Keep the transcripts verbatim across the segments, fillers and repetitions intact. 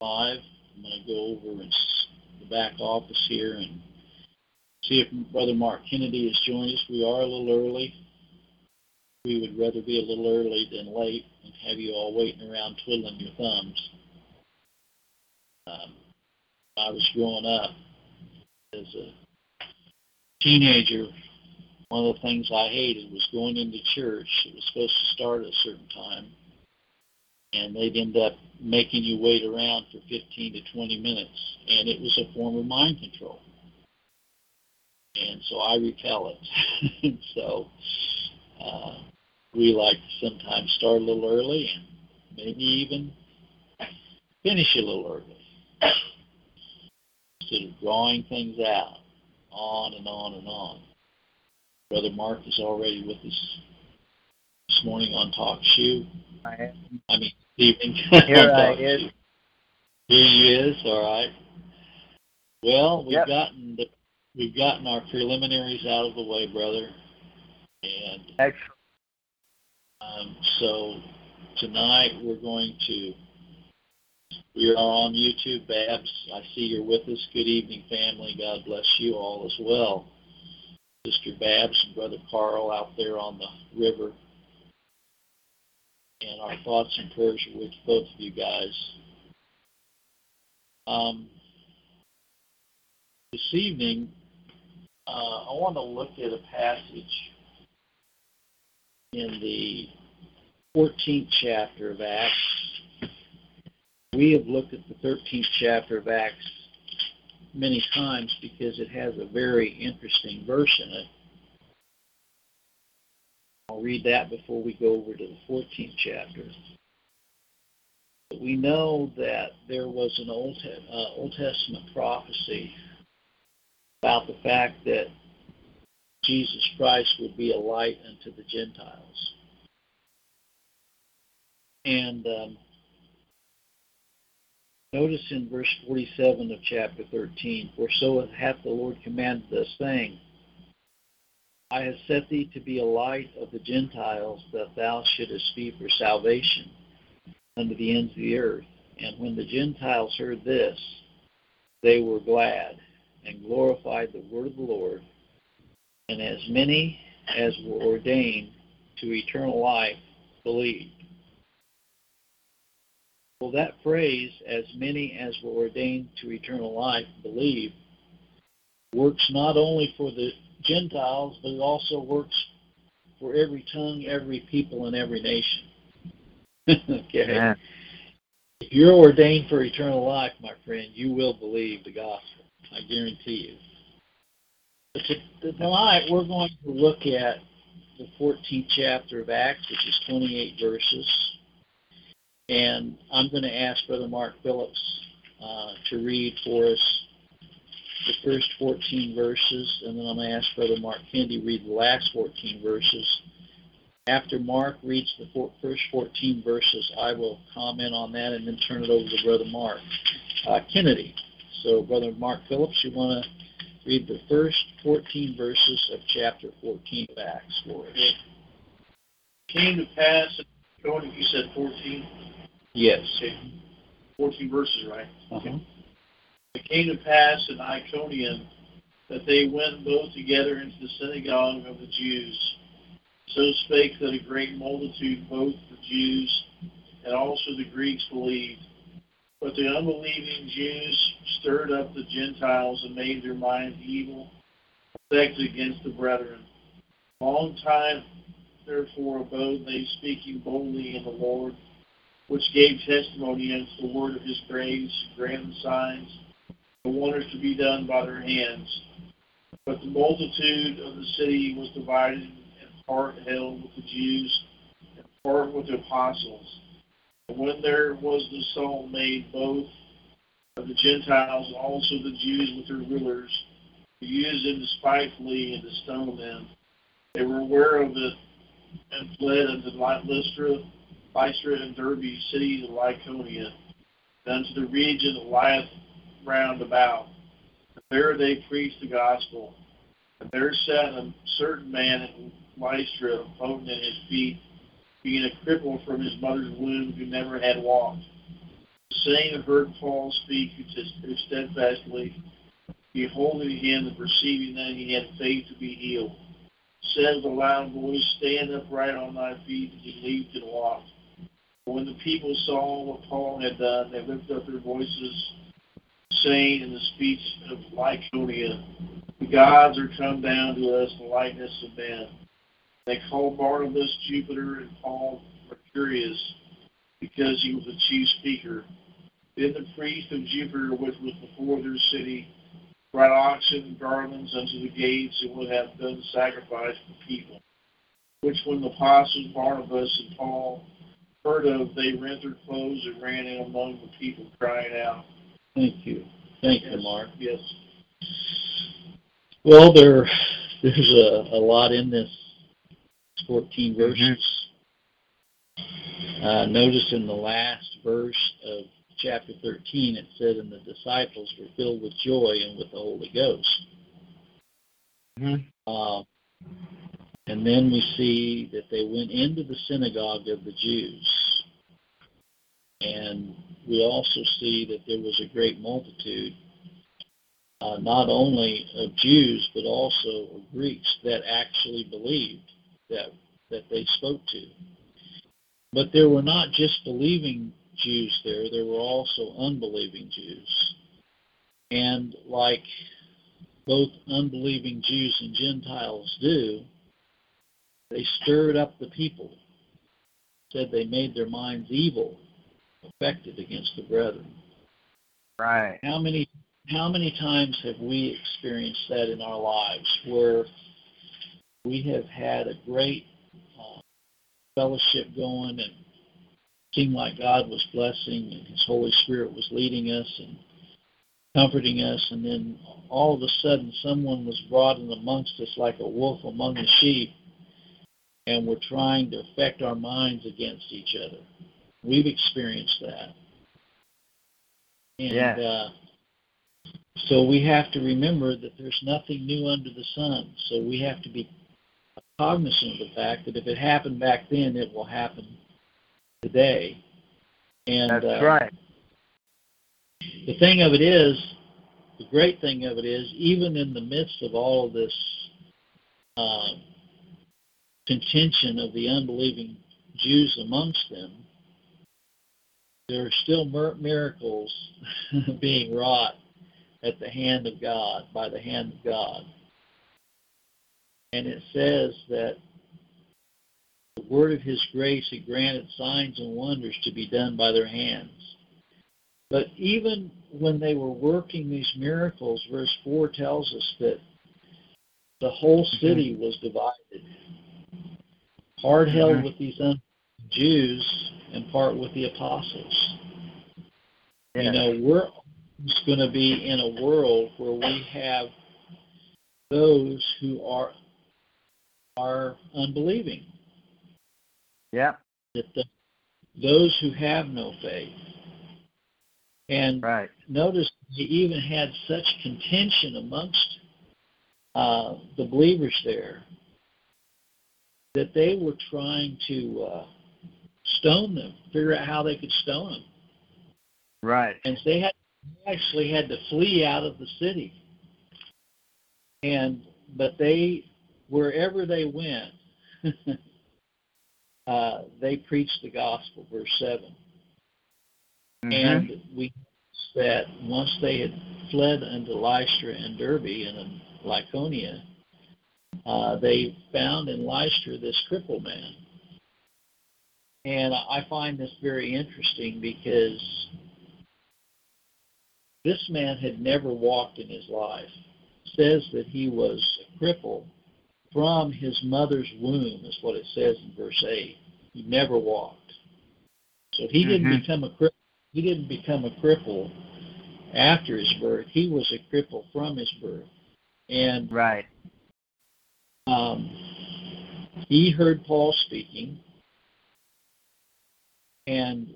Live. I'm going to go over in the back office here and see if Brother Mark Kennedy has joined us. We are a little early. We would rather be a little early than late and have you all waiting around twiddling your thumbs. Um, I was growing up as a teenager. One of the things I hated was going into church. It was supposed to start at a certain time, and they'd end up making you wait around for fifteen to twenty minutes, and it was a form of mind control. And so I repel it. so uh, we like to sometimes start a little early and maybe even finish a little early instead of drawing things out on and on and on. Brother Mark is already with us this morning on Talk Shoe. I am. I mean, evening. Here I is. Here he is. All right. Well, we've yep. gotten the, we've gotten our preliminaries out of the way, brother. And excellent. Um, so tonight we're going to. We are on YouTube. Babs, I see you're with us. Good evening, family. God bless you all as well. Sister Babs and Brother Carl out there on the river. And our thoughts and prayers are with both of you guys. Um, this evening, uh, I want to look at a passage in the fourteenth chapter of Acts. We have looked at the thirteenth chapter of Acts many times because it has a very interesting verse in it. I'll read that before we go over to the fourteenth chapter. But we know that there was an Old, uh, Old Testament prophecy about the fact that Jesus Christ would be a light unto the Gentiles. And um, notice in verse forty-seven of chapter thirteen, for so hath the Lord commanded us, saying, I have set thee to be a light of the Gentiles, that thou shouldest be for salvation unto the ends of the earth. And when the Gentiles heard this, they were glad, and glorified the word of the Lord. And as many as were ordained to eternal life believed. Well, that phrase, as many as were ordained to eternal life believed, works not only for the Gentiles, but it also works for every tongue, every people, and every nation. okay. Yeah. If you're ordained for eternal life, my friend, you will believe the gospel. I guarantee you. But tonight, we're going to look at the fourteenth chapter of Acts, which is twenty-eight verses. And I'm going to ask Brother Mark Phillips uh, to read for us the first fourteen verses, and then I'm going to ask Brother Mark Kennedy to read the last fourteen verses. After Mark reads the four, first fourteen verses, I will comment on that and then turn it over to Brother Mark uh, Kennedy. So, Brother Mark Phillips, you want to read the first fourteen verses of chapter fourteen of Acts for us. It came to pass, you said fourteen? Yes. Okay. fourteen verses, right? Okay. Uh-huh. It came to pass in Iconium that they went both together into the synagogue of the Jews. So spake that a great multitude, both the Jews and also the Greeks, believed. But the unbelieving Jews stirred up the Gentiles and made their minds evil, sects against the brethren. Long time therefore abode they, speaking boldly in the Lord, which gave testimony unto the word of his grace, grand signs, the wonders to be done by their hands. But the multitude of the city was divided, and part held with the Jews, and part with the apostles. And when there was an assault made both of the Gentiles, also the Jews with their rulers, who used them despitefully and to stone them. They were aware of it and fled unto Lystra, Lystra and Derbe, cities of Lycaonia, and unto the region of Lyath round about. And there they preached the gospel. And there sat a certain man in Lystra, floating in his feet, being a cripple from his mother's womb, who never had walked. The same heard Paul speak, who steadfastly, beholding him and perceiving that he had faith to be healed, said with a loud voice, "Stand upright on thy feet," and he leaped and walked. But when the people saw what Paul had done, they lifted up their voices, saying in the speech of Lycaonia, "The gods are come down to us in the likeness of men." They called Barnabas Jupiter and Paul Mercurius, because he was the chief speaker. Then the priest of Jupiter, which was before their city, brought oxen and garlands unto the gates, and would have done sacrifice for the people, which when the apostles Barnabas and Paul heard of, they rent their clothes and ran in among the people, crying out. Thank you. Thank yes. you, Mark. Yes. Well, there, there's a, a lot in this fourteen verses. Mm-hmm. Uh, notice in the last verse of chapter thirteen, it said, "And the disciples were filled with joy and with the Holy Ghost." Mm-hmm. Uh, and then we see that they went into the synagogue of the Jews. And we also see that there was a great multitude, uh, not only of Jews, but also of Greeks that actually believed, that that they spoke to. But there were not just believing Jews there, there were also unbelieving Jews. And like both unbelieving Jews and Gentiles do, they stirred up the people, said they made their minds evil, affected against the brethren. Right. How many, how many times have we experienced that in our lives, where we have had a great uh, fellowship going, and seemed like God was blessing and His Holy Spirit was leading us and comforting us, and then all of a sudden someone was brought in amongst us like a wolf among the sheep, and we're trying to affect our minds against each other. We've experienced that. And yeah. uh, so we have to remember that there's nothing new under the sun. So we have to be cognizant of the fact that if it happened back then, it will happen today. And that's uh, right. The thing of it is, the great thing of it is, even in the midst of all of this uh, contention of the unbelieving Jews amongst them, there are still miracles being wrought at the hand of God, by the hand of God. And it says that the word of His grace, He granted signs and wonders to be done by their hands. But even when they were working these miracles, verse four tells us that the whole city mm-hmm. was divided, part held mm-hmm. with these un- Jews and part with the apostles. Yeah. You know, we're It's going to be in a world where we have those who are are unbelieving. Yeah. That the, those who have no faith. And right. notice they even had such contention amongst uh, the believers there that they were trying to uh, stone them, figure out how they could stone them. Right. And so they had actually had to flee out of the city, and but they, wherever they went, uh, they preached the gospel. Verse seven, mm-hmm. and we that once they had fled unto Lystra and Derbe and Lycaonia, uh, they found in Lystra this crippled man, and I find this very interesting because this man had never walked in his life. It says that he was a cripple from his mother's womb, is what it says in verse eight. He never walked. So he mm-hmm. didn't become a cripple. He didn't become a cripple after his birth. He was a cripple from his birth. And right. Um, he heard Paul speaking, and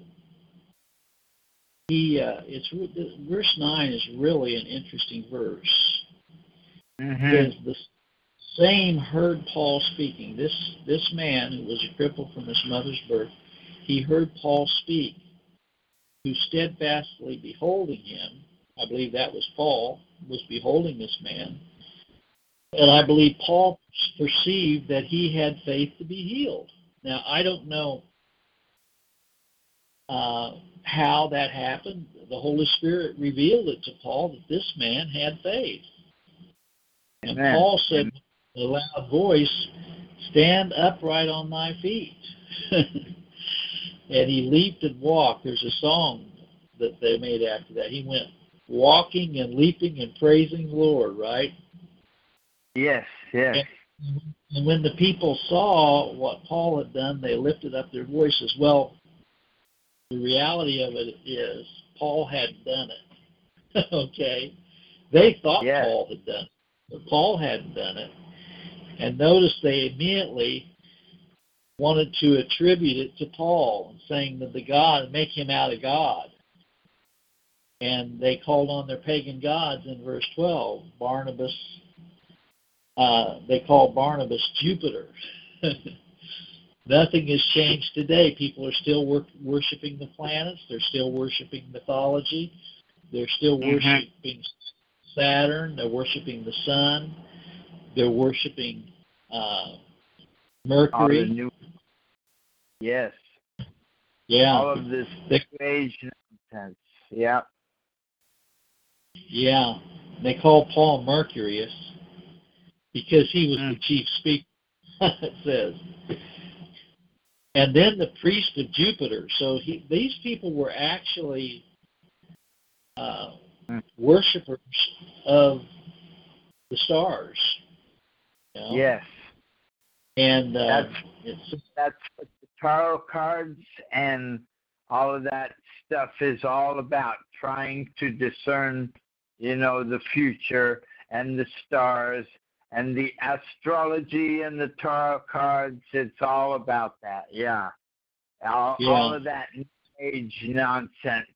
he uh, it's verse nine is really an interesting verse. Mm-hmm. Because the same heard Paul speaking. This this man who was a cripple from his mother's birth, he heard Paul speak, who steadfastly beholding him, I believe that was Paul, was beholding this man. And I believe Paul perceived that he had faith to be healed. Now, I don't know uh, how that happened. The Holy Spirit revealed it to Paul that this man had faith. And Amen. Paul said with a loud voice, "Stand upright on thy feet." And he leaped and walked. There's a song that they made after that. He went walking and leaping and praising the Lord, right? Yes, yes. And when the people saw what Paul had done, they lifted up their voices. Well, the reality of it is Paul hadn't done it, okay? They thought yes. Paul had done it, but Paul hadn't done it. And notice they immediately wanted to attribute it to Paul, saying that the God, make him out of God. And they called on their pagan gods in verse twelve, Barnabas. Uh, they call Barnabas Jupiter. Nothing has changed today. People are still wor- worshiping the planets. They're still worshiping mythology. They're still mm-hmm. worshiping Saturn. They're worshiping the sun. They're worshiping uh, Mercury. New- yes. Yeah. All of this equation. Yeah. Yeah. They call Paul Mercurius, because he was the chief speaker, it says. And then the priest of Jupiter. So he, these people were actually uh, worshipers of the stars. You know? Yes. And uh, that's, it's, that's what the tarot cards and all of that stuff is all about, trying to discern, you know, the future and the stars. And the astrology and the tarot cards, it's all about that, yeah. All, yeah. all of that New Age nonsense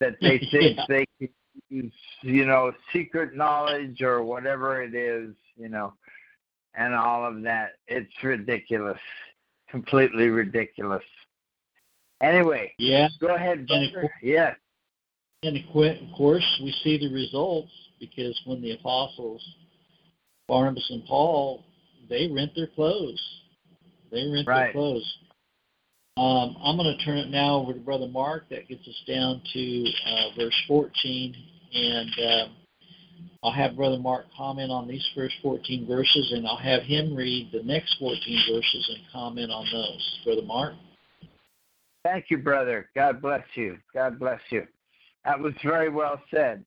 that they think yeah. they can use, you know, secret knowledge or whatever it is, you know, and all of that. It's ridiculous, completely ridiculous. Anyway, yeah. go ahead, Victor. Yeah. And of course, we see the results, because when the apostles, Barnabas and Paul, they rent their clothes. They rent right. their clothes. Um, I'm going to turn it now over to Brother Mark. That gets us down to uh, verse fourteen. And um, I'll have Brother Mark comment on these first fourteen verses, and I'll have him read the next fourteen verses and comment on those. Brother Mark? Thank you, brother. God bless you. God bless you. That was very well said.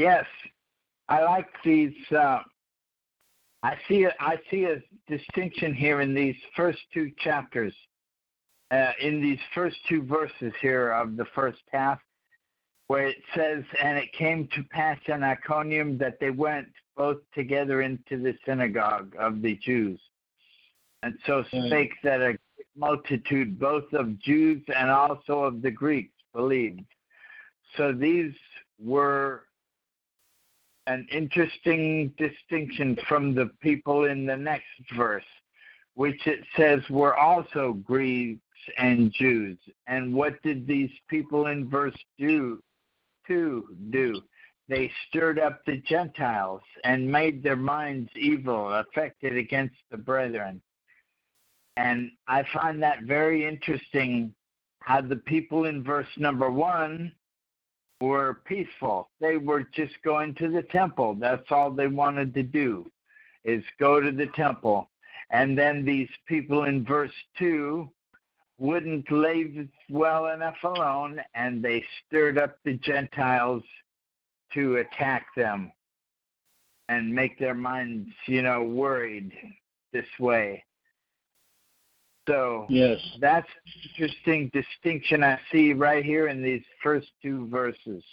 Yes, I like these. Uh, I see. A, I see a distinction here in these first two chapters, uh, in these first two verses here of the first half, where it says, "And it came to pass in Iconium that they went both together into the synagogue of the Jews, and so spake that a multitude, both of Jews and also of the Greeks, believed." So these were an interesting distinction from the people in the next verse, which it says were also Greeks and Jews. And what did these people in verse two do? They stirred up the Gentiles and made their minds evil, affected against the brethren. And I find that very interesting, how the people in verse number one were peaceful. They were just going to the temple. That's all they wanted to do, is go to the temple. And then these people in verse two wouldn't leave well enough alone, and they stirred up the Gentiles to attack them and make their minds, you know, worried this way. So yes, that's an interesting distinction I see right here in these first two verses.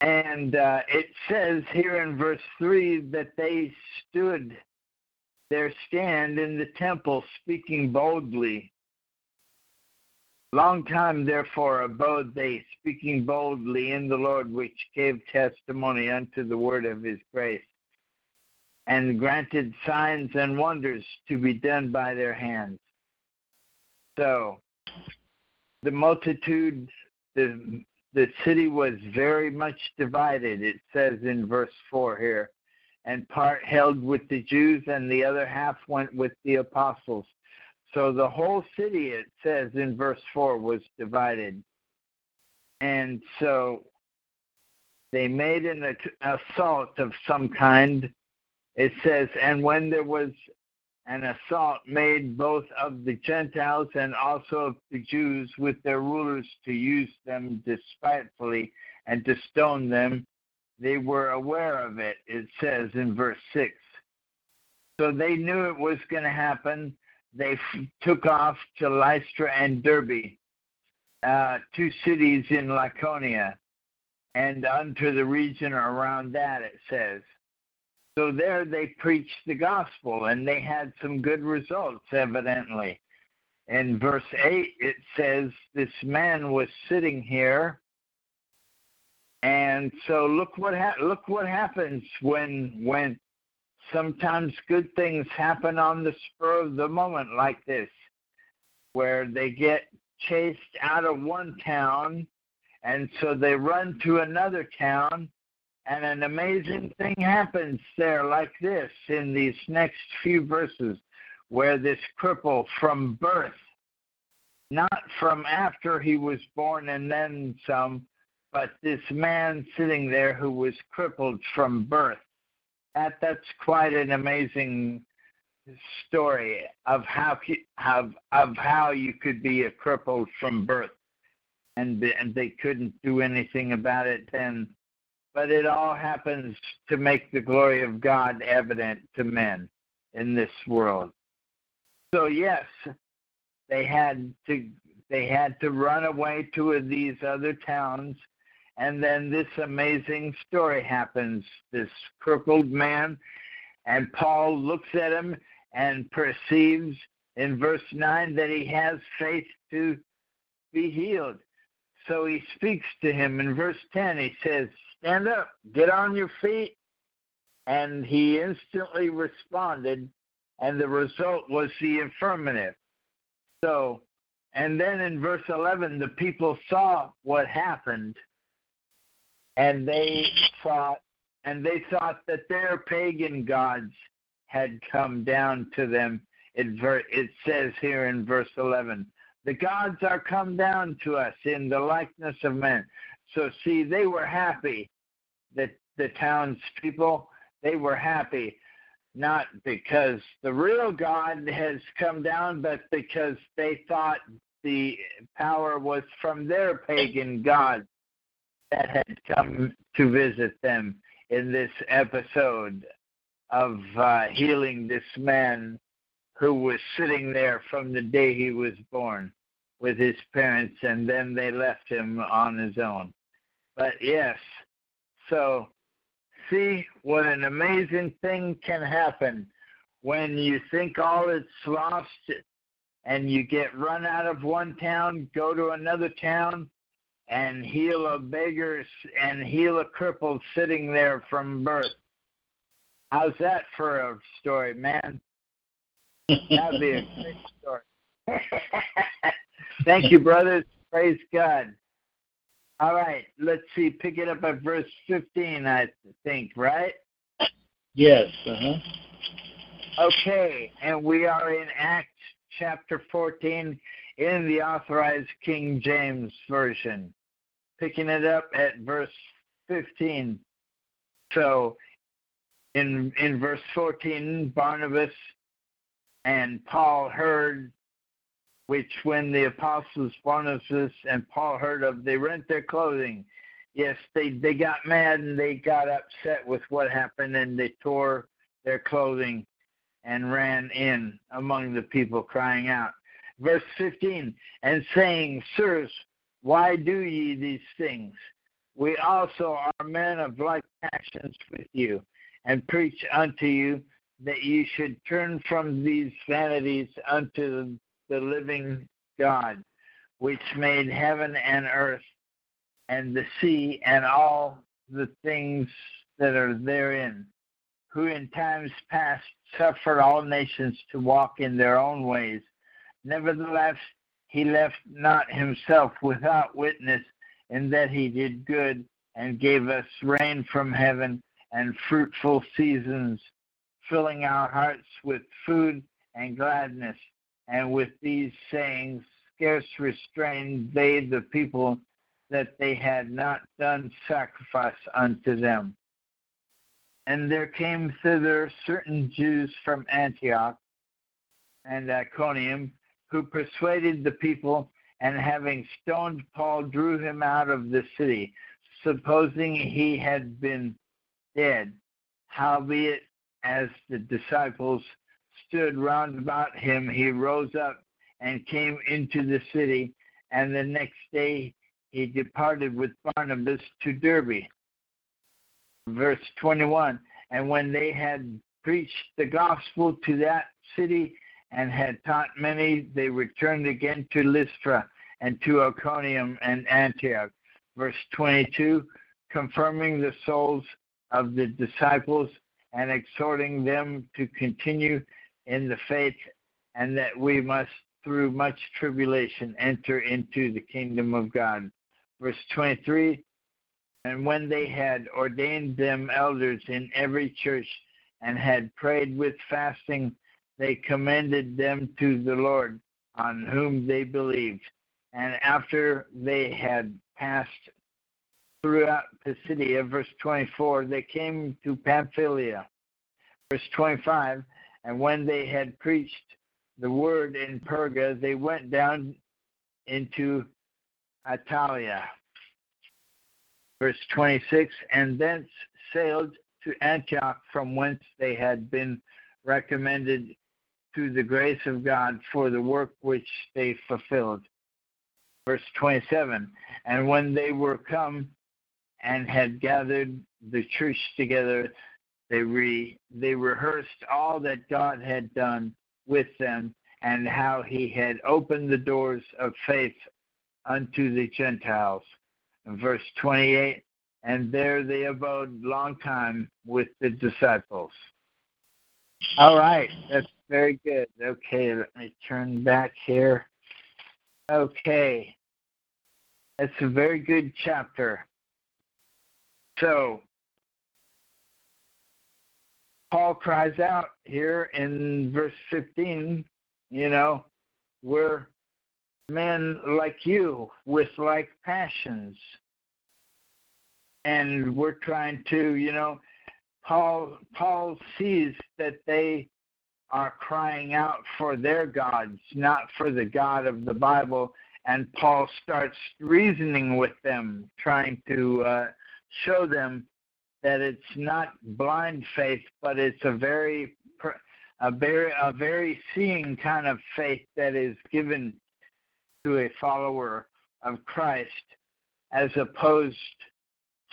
And uh, it says here in verse three that they stood their stand in the temple, speaking boldly. Long time therefore abode they, speaking boldly in the Lord, which gave testimony unto the word of his grace, and granted signs and wonders to be done by their hands. So the multitude, the the city was very much divided, it says in verse four here, and part held with the Jews, and the other half went with the apostles. So the whole city, it says in verse four, was divided. And so they made an assault of some kind. It says, and when there was an assault made both of the Gentiles and also of the Jews with their rulers to use them despitefully and to stone them, they were aware of it, it says in verse six. So they knew it was going to happen. They f- took off to Lystra and Derbe, uh, two cities in Lycaonia, and unto the region around that, it says. So there they preached the gospel, and they had some good results, evidently. In verse eight, it says, this man was sitting here, and so look what ha- look what happens when when sometimes good things happen on the spur of the moment like this, where they get chased out of one town, and so they run to another town, and an amazing thing happens there like this in these next few verses, where this cripple from birth, not from after he was born and then some, but this man sitting there who was crippled from birth. That, that's quite an amazing story of how of, of how you could be a cripple from birth, and, and they couldn't do anything about it then. But it all happens to make the glory of God evident to men in this world. So yes, they had to they had to run away to these other towns, and then this amazing story happens. This crippled man, and Paul looks at him and perceives in verse nine that he has faith to be healed. So he speaks to him. In verse ten, he says, stand up, get on your feet. And he instantly responded, and the result was the affirmative. So, and then in verse eleven, the people saw what happened, and they thought, and they thought that their pagan gods had come down to them. It, ver- it says here in verse eleven, the gods are come down to us in the likeness of men. So see, they were happy, that the townspeople, they were happy, not because the real God has come down, but because they thought the power was from their pagan gods that had come to visit them in this episode of uh, healing this man who was sitting there from the day he was born with his parents, and then they left him on his own. But yes, so see what an amazing thing can happen when you think all is lost and you get run out of one town, go to another town, and heal a beggar and heal a cripple sitting there from birth. How's that for a story, man? That'd be a great story. Thank you, brothers. Praise God. All right, let's see. Pick it up at verse fifteen, I think, right? Yes. Uh-huh. Okay, and we are in Acts chapter fourteen in the Authorized King James Version. Picking it up at verse fifteen. So in in verse fourteen, Barnabas and Paul heard, which when the apostles Barnabas and Paul heard of, they rent their clothing. Yes, they, they got mad and they got upset with what happened, and they tore their clothing. and ran in among the people, crying out. Verse fifteen, and saying, Sirs, why do ye these things? We also are men of like passions with you, and preach unto you that you should turn from these vanities unto the living God, which made heaven and earth and the sea and all the things that are therein, who in times past suffered all nations to walk in their own ways. Nevertheless, he left not himself without witness, in that he did good and gave us rain from heaven and fruitful seasons, filling our hearts with food and gladness. And with these sayings, scarce restrained they the people, that they had not done sacrifice unto them. And there came thither certain Jews from Antioch and Iconium, who persuaded the people, and having stoned Paul, drew him out of the city, supposing he had been dead. Howbeit, as the disciples stood round about him, he rose up and came into the city, and the next day he departed with Barnabas to Derbe. Verse twenty-one, and when they had preached the gospel to that city and had taught many, they returned again to Lystra and to Iconium and Antioch. Verse twenty-two, confirming the souls of the disciples and exhorting them to continue in the faith, and that we must through much tribulation enter into the kingdom of God. Verse twenty-three, and when they had ordained them elders in every church and had prayed with fasting, they commended them to the Lord, on whom they believed. And after they had passed throughout Pisidia, verse twenty-four, they came to Pamphylia. Verse twenty-five, and when they had preached the word in Perga, they went down into Attalia. Verse twenty-six, and thence sailed to Antioch, from whence they had been recommended to the grace of God for the work which they fulfilled. Verse twenty-seven, and when they were come and had gathered the church together, they re, they rehearsed all that God had done with them, and how he had opened the doors of faith unto the Gentiles. Verse twenty-eight, and there they abode long time with the disciples. All right, that's very good. Okay, let me turn back here. Okay, that's a very good chapter. So, Paul cries out here in verse fifteen, you know, we're men like you with like passions. And we're trying to, you know, Paul Paul sees that they are crying out for their gods, not for the God of the Bible. And Paul starts reasoning with them, trying to uh, show them that it's not blind faith, but it's a very, a very, a very seeing kind of faith that is given to a follower of Christ, as opposed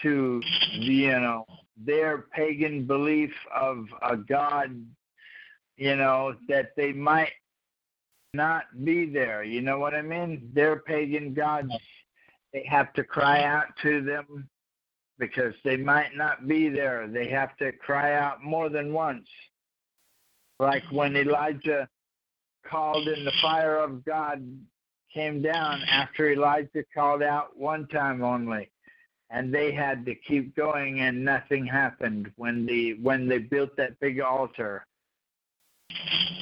to, you know, their pagan belief of a God, you know, that they might not be there. You know what I mean? Their pagan gods, they have to cry out to them, because they might not be there. They have to cry out more than once. Like when Elijah called and the fire of God came down, after Elijah called out one time only. And they had to keep going and nothing happened when the when they built that big altar.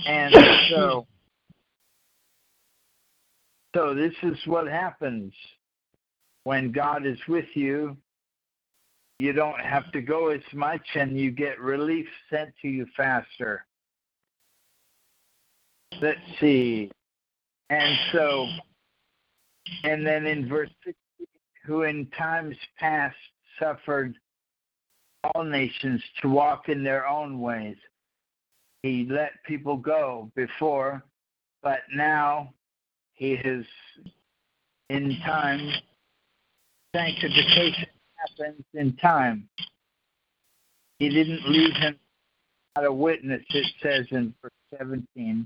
And so, so this is what happens when God is with you. You don't have to go as much, and you get relief sent to you faster. Let's see. And so, and then in verse sixteen, who in times past suffered all nations to walk in their own ways, He let people go before, but now he is in time. Sanctification happens in time. He didn't leave him out a witness, it says in verse seventeen.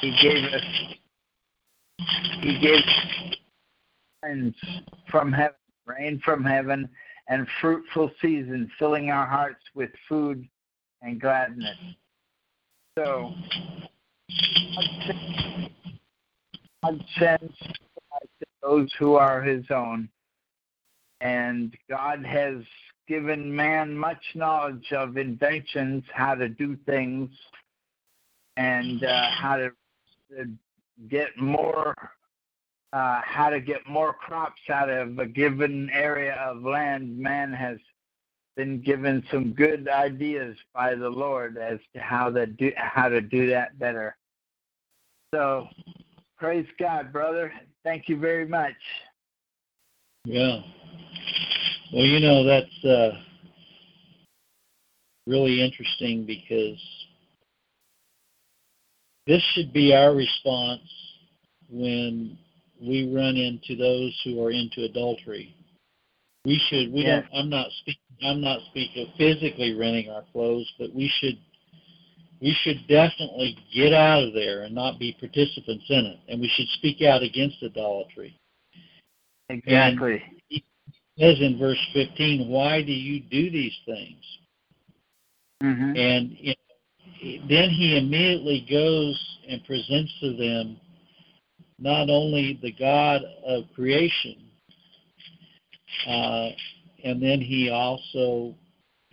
He gave us he gave signs from heaven, rain from heaven, and fruitful season, filling our hearts with food and gladness. So God sends to those who are his own, and God has given man much knowledge of inventions, how to do things, and uh, how to get more, uh, how to get more crops out of a given area of land. Man has been given some good ideas by the Lord as to how to do how to do that better. So, praise God, brother. Thank you very much. Yeah. Well, you know, that's uh, really interesting, because this should be our response when we run into those who are into adultery. We should. We yeah. don't. I'm not speaking. I'm not speaking of physically renting our clothes, but we should. We should definitely get out of there and not be participants in it, and we should speak out against idolatry. Exactly. And says in verse fifteen, why do you do these things? Mm-hmm. And it, then he immediately goes and presents to them not only the God of creation, uh, and then he also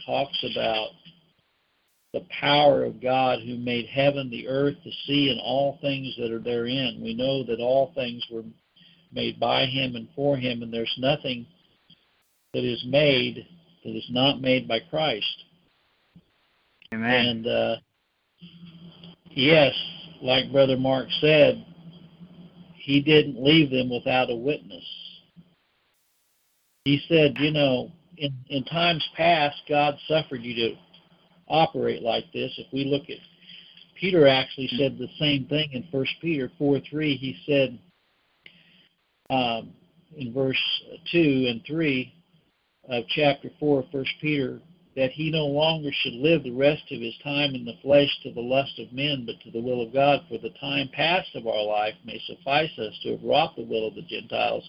talks about the power of God who made heaven, the earth, the sea, and all things that are therein. We know that all things were made by him and for him, and there's nothing that is made that is not made by Christ. Amen. And uh, yes, like Brother Mark said, he didn't leave them without a witness. He said, you know, in, in times past, God suffered you to operate like this. If we look at Peter, actually said the same thing in First Peter four three. He said um, in verse two and three of chapter four of First Peter, that he no longer should live the rest of his time in the flesh to the lust of men, but to the will of God, for the time past of our life may suffice us to have wrought the will of the Gentiles,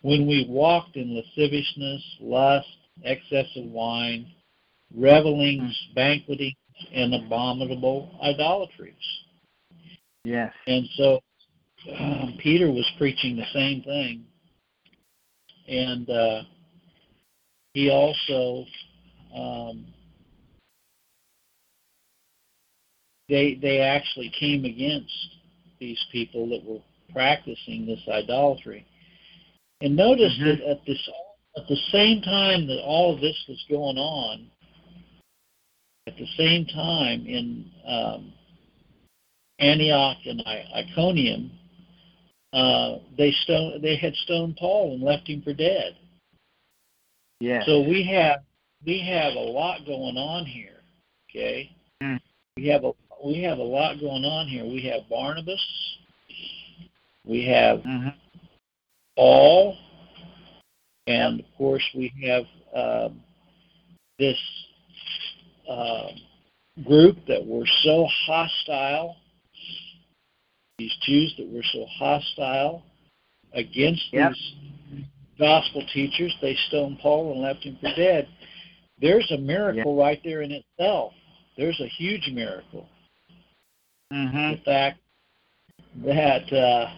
when we walked in lasciviousness, lust, excess of wine, revelings, banquetings, and abominable idolatries. Yes. And so um, Peter was preaching the same thing. And uh, he also... Um, they they actually came against these people that were practicing this idolatry. And notice mm-hmm. that at this at the same time that all of this was going on, at the same time in um, Antioch and I- Iconium, uh, they stone they had stoned Paul and left him for dead. Yeah. So we have. We have a lot going on here, okay? Mm. We have a we have a lot going on here. We have Barnabas, we have mm-hmm. Paul, and of course we have um, this uh, group that were so hostile. These Jews that were so hostile against yep. these gospel teachers, they stoned Paul and left him for dead. There's a miracle yeah. right there in itself. There's a huge miracle. Mm-hmm. The fact that uh,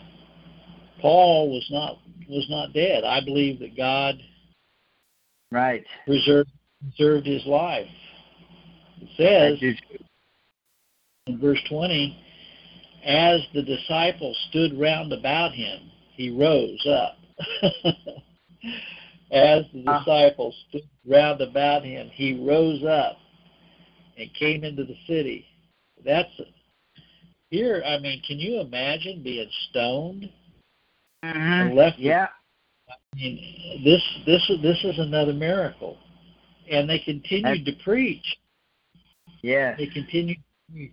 Paul was not was not dead. I believe that God right. preserved preserved his life. It says in verse twenty, as the disciples stood round about him, he rose up. As the disciples stood round about him, he rose up and came into the city. That's here. I mean, can you imagine being stoned mm-hmm. and left? Yeah. I mean, this this this is another miracle, and they continued That's, to preach. Yeah. They continued preach.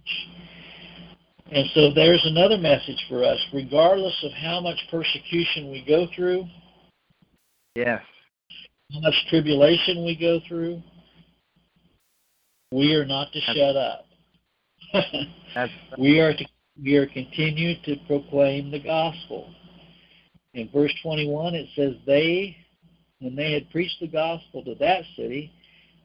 And so there's another message for us. Regardless of how much persecution we go through, yes, how much tribulation we go through, we are not to that's, shut up. that's, we are to we are continue to proclaim the gospel. In verse twenty-one, it says, "They, when they had preached the gospel to that city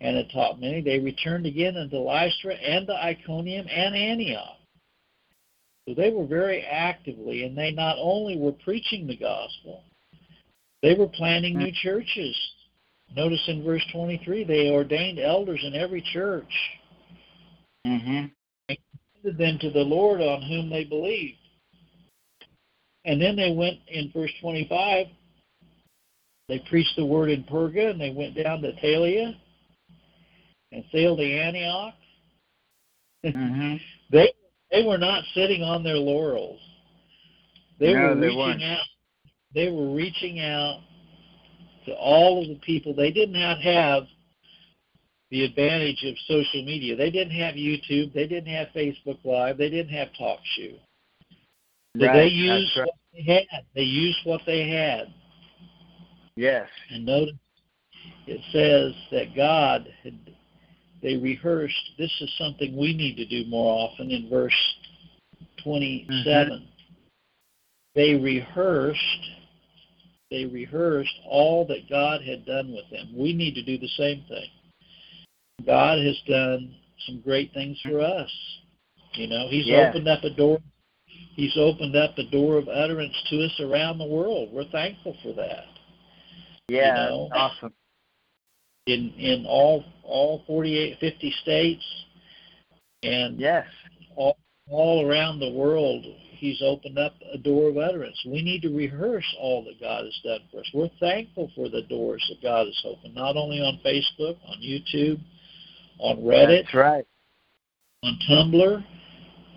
and had taught many, they returned again unto Lystra and to Iconium and Antioch." So they were very actively, and they not only were preaching the gospel, they were planting new churches. Notice in verse twenty-three, they ordained elders in every church. Mm-hmm. And committed them to the Lord on whom they believed. And then they went, in verse twenty-five, they preached the word in Perga, and they went down to Attalia and sailed to Antioch. Mm-hmm. they They were not sitting on their laurels. They no, were they reaching weren't. out. They were reaching out to all of the people. They did not have the advantage of social media. They didn't have YouTube. They didn't have Facebook Live. They didn't have Talk Shoe. So right, they used right. what they had. They used what they had. Yes. And notice it says that God had. They rehearsed. This is something we need to do more often in verse twenty-seven. Mm-hmm. They rehearsed. They rehearsed all that God had done with them. We need to do the same thing. God has done some great things for us. You know, He's yeah. opened up a door. He's opened up a door of utterance to us around the world. We're thankful for that. Yeah, you know? Awesome. In in all all forty-eight, fifty states, and yes, all all around the world, He's opened up a door of utterance. We need to rehearse all that God has done for us. We're thankful for the doors that God has opened, not only on Facebook, on YouTube, on Reddit, that's right, on Tumblr,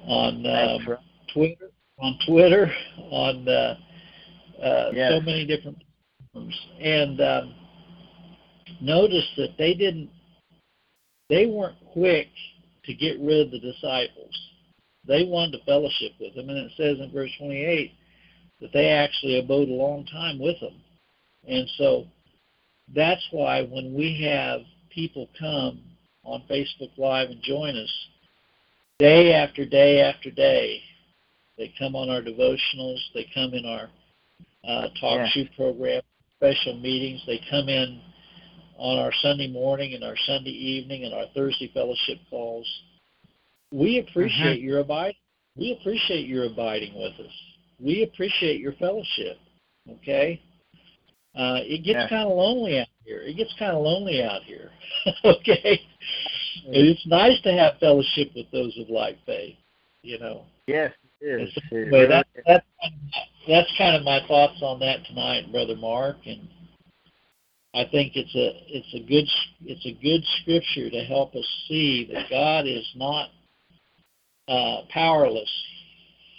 on um, right. Twitter, on Twitter, on uh, uh, yes. so many different platforms, and. Um, Notice that they didn't, they weren't quick to get rid of the disciples. They wanted to fellowship with them, and it says in verse twenty-eight that they actually abode a long time with them. And so that's why when we have people come on Facebook Live and join us, day after day after day, they come on our devotionals, they come in our uh, Talk Shoe yeah. program, special meetings, they come in on our Sunday morning and our Sunday evening and our Thursday fellowship calls. We appreciate mm-hmm. your abiding. We appreciate your abiding with us. We appreciate your fellowship, okay? Uh, it gets yeah. kind of lonely out here. It gets kind of lonely out here, okay? Mm-hmm. It's nice to have fellowship with those of like faith, you know? Yes, it is. So anyway, that, that's, that's kind of my thoughts on that tonight, Brother Mark, and I think it's a it's a good it's a good scripture to help us see that God is not uh, powerless.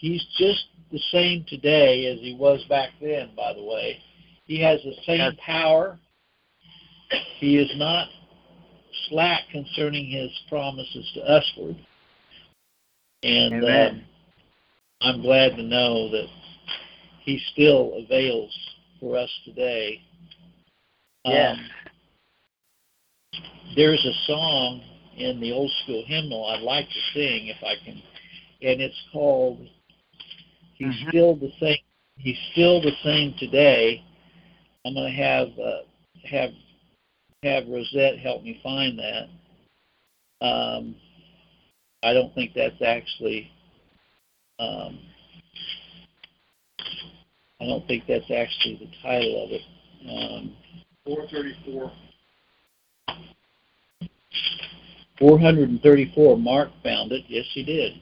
He's just the same today as He was back then. By the way, He has the same power. He is not slack concerning His promises to usward. And um, I'm glad to know that He still avails for us today. Yes. Um, there's a song in the old school hymnal I'd like to sing if I can, and it's called "He's mm-hmm. Still the Same." He's still the same today. I'm going to have uh, have have Rosette help me find that. Um, I don't think that's actually. Um, I don't think that's actually the title of it. Um, four thirty-four. four thirty-four. Mark found it. Yes, he did.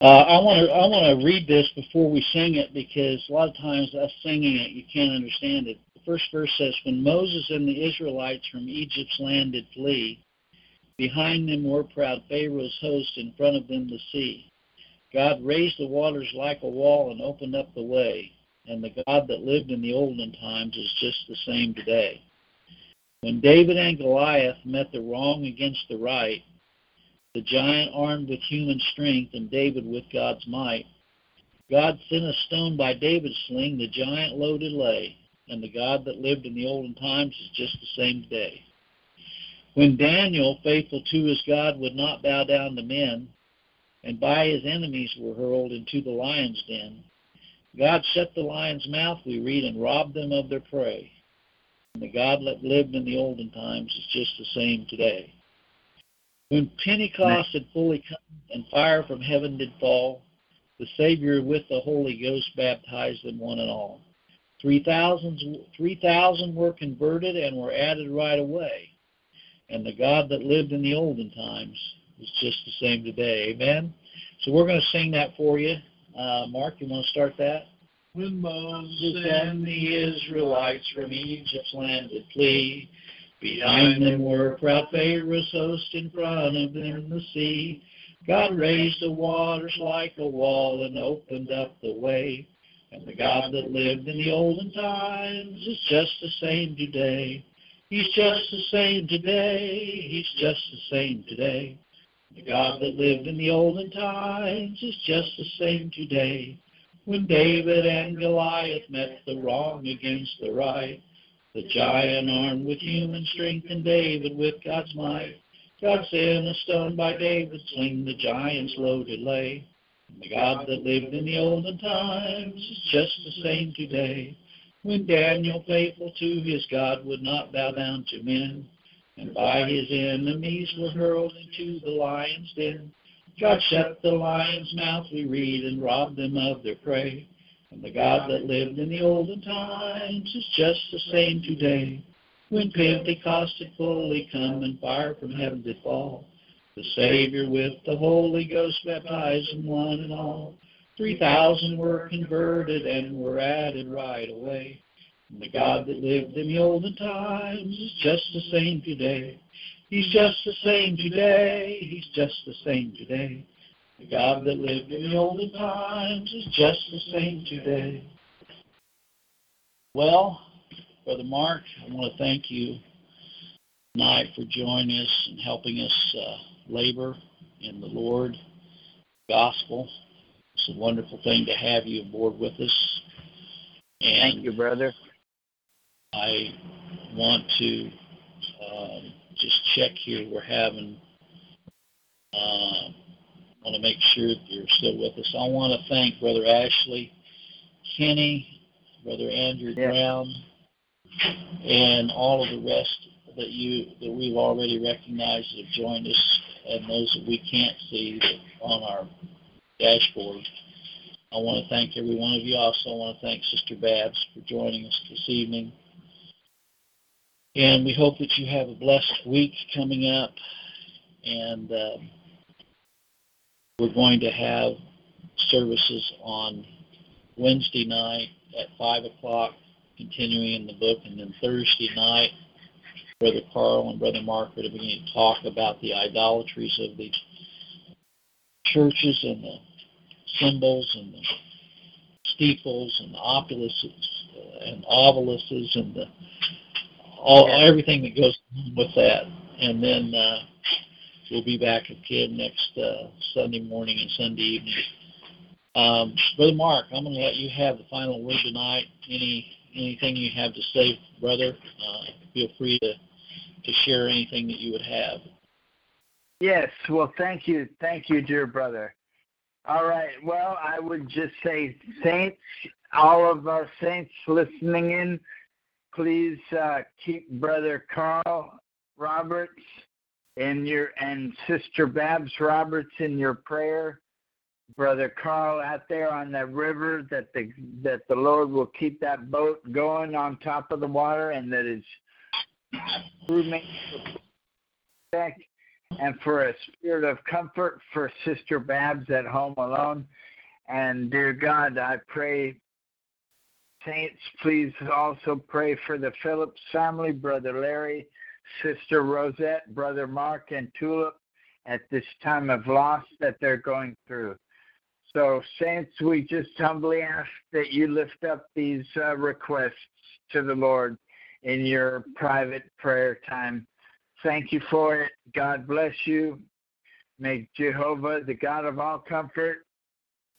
Uh, I want to. I want to read this before we sing it, because a lot of times us singing it, you can't understand it. The first verse says, "When Moses and the Israelites from Egypt's land did flee, behind them were proud Pharaoh's host, in front of them the sea. God raised the waters like a wall and opened up the way. And the God that lived in the olden times is just the same today. When David and Goliath met the wrong against the right, the giant armed with human strength and David with God's might. God sent a stone by David's sling, the giant loaded lay, and the God that lived in the olden times is just the same today. When Daniel, faithful to his God, would not bow down to men, and by his enemies were hurled into the lion's den, God shut the lion's mouth, we read, and robbed them of their prey. And the God that lived in the olden times is just the same today. When Pentecost had fully come and fire from heaven did fall, the Savior with the Holy Ghost baptized them one and all. three thousand were converted and were added right away. And the God that lived in the olden times is just the same today. Amen? So we're going to sing that for you. Uh, Mark, you want to start that? When Moses and the Israelites from Egypt's land did flee, behind them were proud Pharaoh's host, in front of them the sea. God raised the waters like a wall and opened up the way. And the God that lived in the olden times is just the same today. He's just the same today. He's just the same today. The God that lived in the olden times is just the same today. When David and Goliath met, the wrong against the right, the giant armed with human strength and David with God's might, God sent a stone by David's sling, the giant's loaded lay. And the God that lived in the olden times is just the same today. When Daniel, faithful to his God, would not bow down to men, and by his enemies were hurled into the lion's den, God shut the lion's mouth, we read, and robbed them of their prey. And the God that lived in the olden times is just the same today. When Pentecost had fully come and fire from heaven did fall, the Savior with the Holy Ghost baptized them one and all. Three thousand were converted and were added right away. And the God that lived in the olden times is just the same today. He's just the same today. He's just the same today. The God that lived in the olden times is just the same today. Well, Brother Mark, I want to thank you tonight for joining us and helping us uh, labor in the Lord gospel. It's a wonderful thing to have you aboard with us. And thank you, brother. I want to uh, just check here. We're having, I uh, want to make sure that you're still with us. I want to thank Brother Ashley, Kenny, Brother Andrew yes. Brown, and all of the rest that you that we've already recognized that have joined us, and those that we can't see that on our dashboard. I want to thank every one of you. I also want to thank Sister Babs for joining us this evening. And we hope that you have a blessed week coming up. And uh, we're going to have services on Wednesday night at five o'clock, continuing in the book. And then Thursday night, Brother Carl and Brother Mark are going to talk about the idolatries of the churches and the symbols and the steeples and the obelisks and obelisks and the, all everything that goes with that. And then uh, we'll be back again next uh, Sunday morning and Sunday evening. Um, Brother Mark, I'm going to let you have the final word tonight. Any anything you have to say, brother, uh, feel free to to share anything that you would have. Yes. Well, thank you, thank you, dear brother. All right, well, I would just say, saints, all of our saints listening in, please uh, keep Brother Carl Roberts in your, and Sister Babs Roberts in your prayer. Brother Carl out there on that river, that the, that the Lord will keep that boat going on top of the water, and that his roommate back. And for a spirit of comfort for Sister Babs at home alone. And dear God, I pray, saints, please also pray for the Phillips family, Brother Larry, Sister Rosette, Brother Mark, and Tulip at this time of loss that they're going through. So, saints, we just humbly ask that you lift up these uh, requests to the Lord in your private prayer time. Thank you for it. God bless you. May Jehovah, the God of all comfort,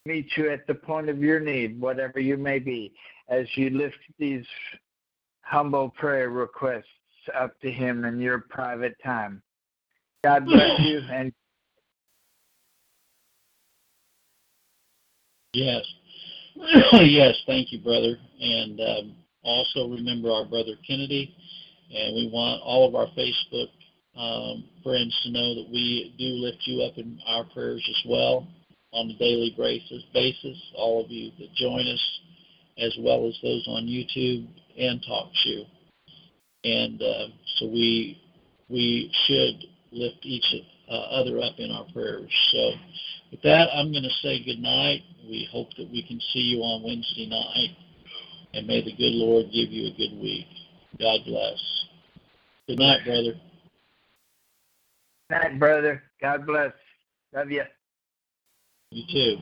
meet you at the point of your need, whatever you may be, as you lift these humble prayer requests up to him in your private time. God bless you. And yes. Yes, thank you, brother. And um, also remember our brother Kennedy. And we want all of our Facebook um, friends to know that we do lift you up in our prayers as well on a daily basis, basis. All of you that join us, as well as those on YouTube and Talk Shoe. And uh, so we we should lift each uh, other up in our prayers. So with that, I'm going to say good night. We hope that we can see you on Wednesday night. And may the good Lord give you a good week. God bless. Good night, brother. Good night, brother. God bless. Love you. You too.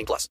plus.